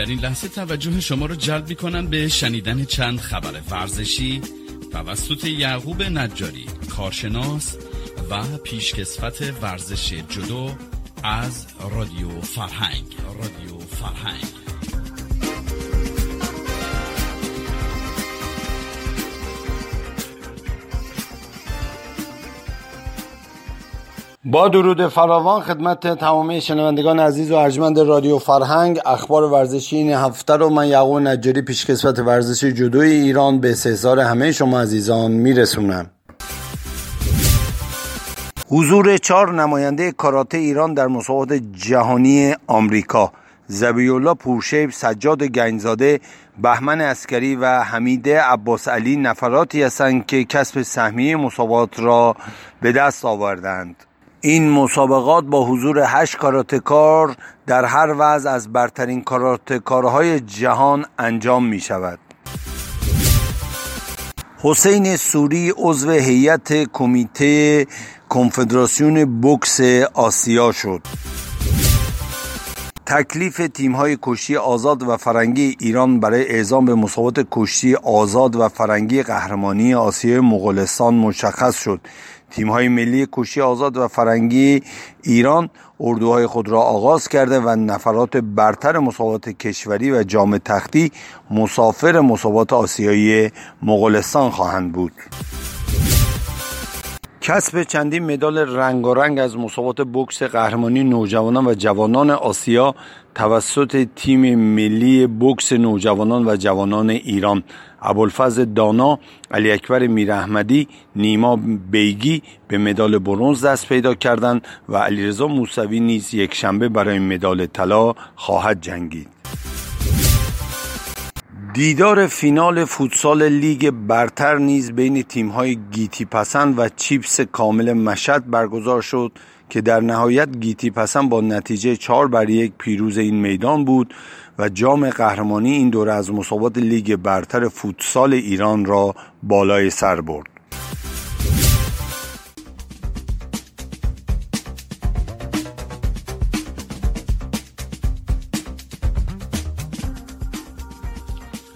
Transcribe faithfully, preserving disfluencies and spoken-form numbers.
در این لحظه توجه شما رو جلب می‌کنم به شنیدن چند خبر ورزشی توسط یعقوب نجاری، کارشناس و پیشکسوت ورزش جودو از رادیو فرهنگ. رادیو فرهنگ. با درود فراوان خدمت تمامی شنوندگان عزیز و ارجمند رادیو فرهنگ، اخبار ورزشی این هفته رو من یعقوب نجاری پیشکسوت ورزش جودوی ایران به استحضار همه شما عزیزان میرسونم. حضور چهار نماینده کاراته ایران در مسابقات جهانی آمریکا: ذبیح الله پورشیب، سجاد گنجزاده، بهمن عسگری و حمید عباسعلی نفراتی هستند که کسب سهمیه مسابقات را به دست آوردند. این مسابقات با حضور هشت کاراتکار در هر وزن از برترین کاراتکارهای جهان انجام می شود. حسین سوری عضو هیئت کمیته کنفدراسیون بوکس آسیا شد. تکلیف تیم‌های کشتی آزاد و فرنگی ایران برای اعزام به مسابقات کشتی آزاد و فرنگی قهرمانی آسیای مغولستان مشخص شد. تیم‌های ملی کشتی آزاد و فرنگی ایران اردوهای خود را آغاز کرده و نفرات برتر مسابقات کشوری و جام تختی مسافر مسابقات آسیایی مغولستان خواهند بود. کسب چندین مدال رنگارنگ از مسابقات بوکس قهرمانی نوجوانان و جوانان آسیا توسط تیم ملی بوکس نوجوانان و جوانان ایران: ابوالفضل دانا، علی اکبر میرحمدی، نیما بیگی به مدال برنز دست پیدا کردند و علیرضا موسوی نیز یک شنبه برای مدال طلا خواهد جنگید. دیدار فینال فوتسال لیگ برتر نیز بین تیم‌های گیتی پسند و چیپس کامل مشهد برگزار شد که در نهایت گیتی پسند با نتیجه چهار بر یک پیروز این میدان بود و جام قهرمانی این دوره از مسابقات لیگ برتر فوتسال ایران را بالای سر برد.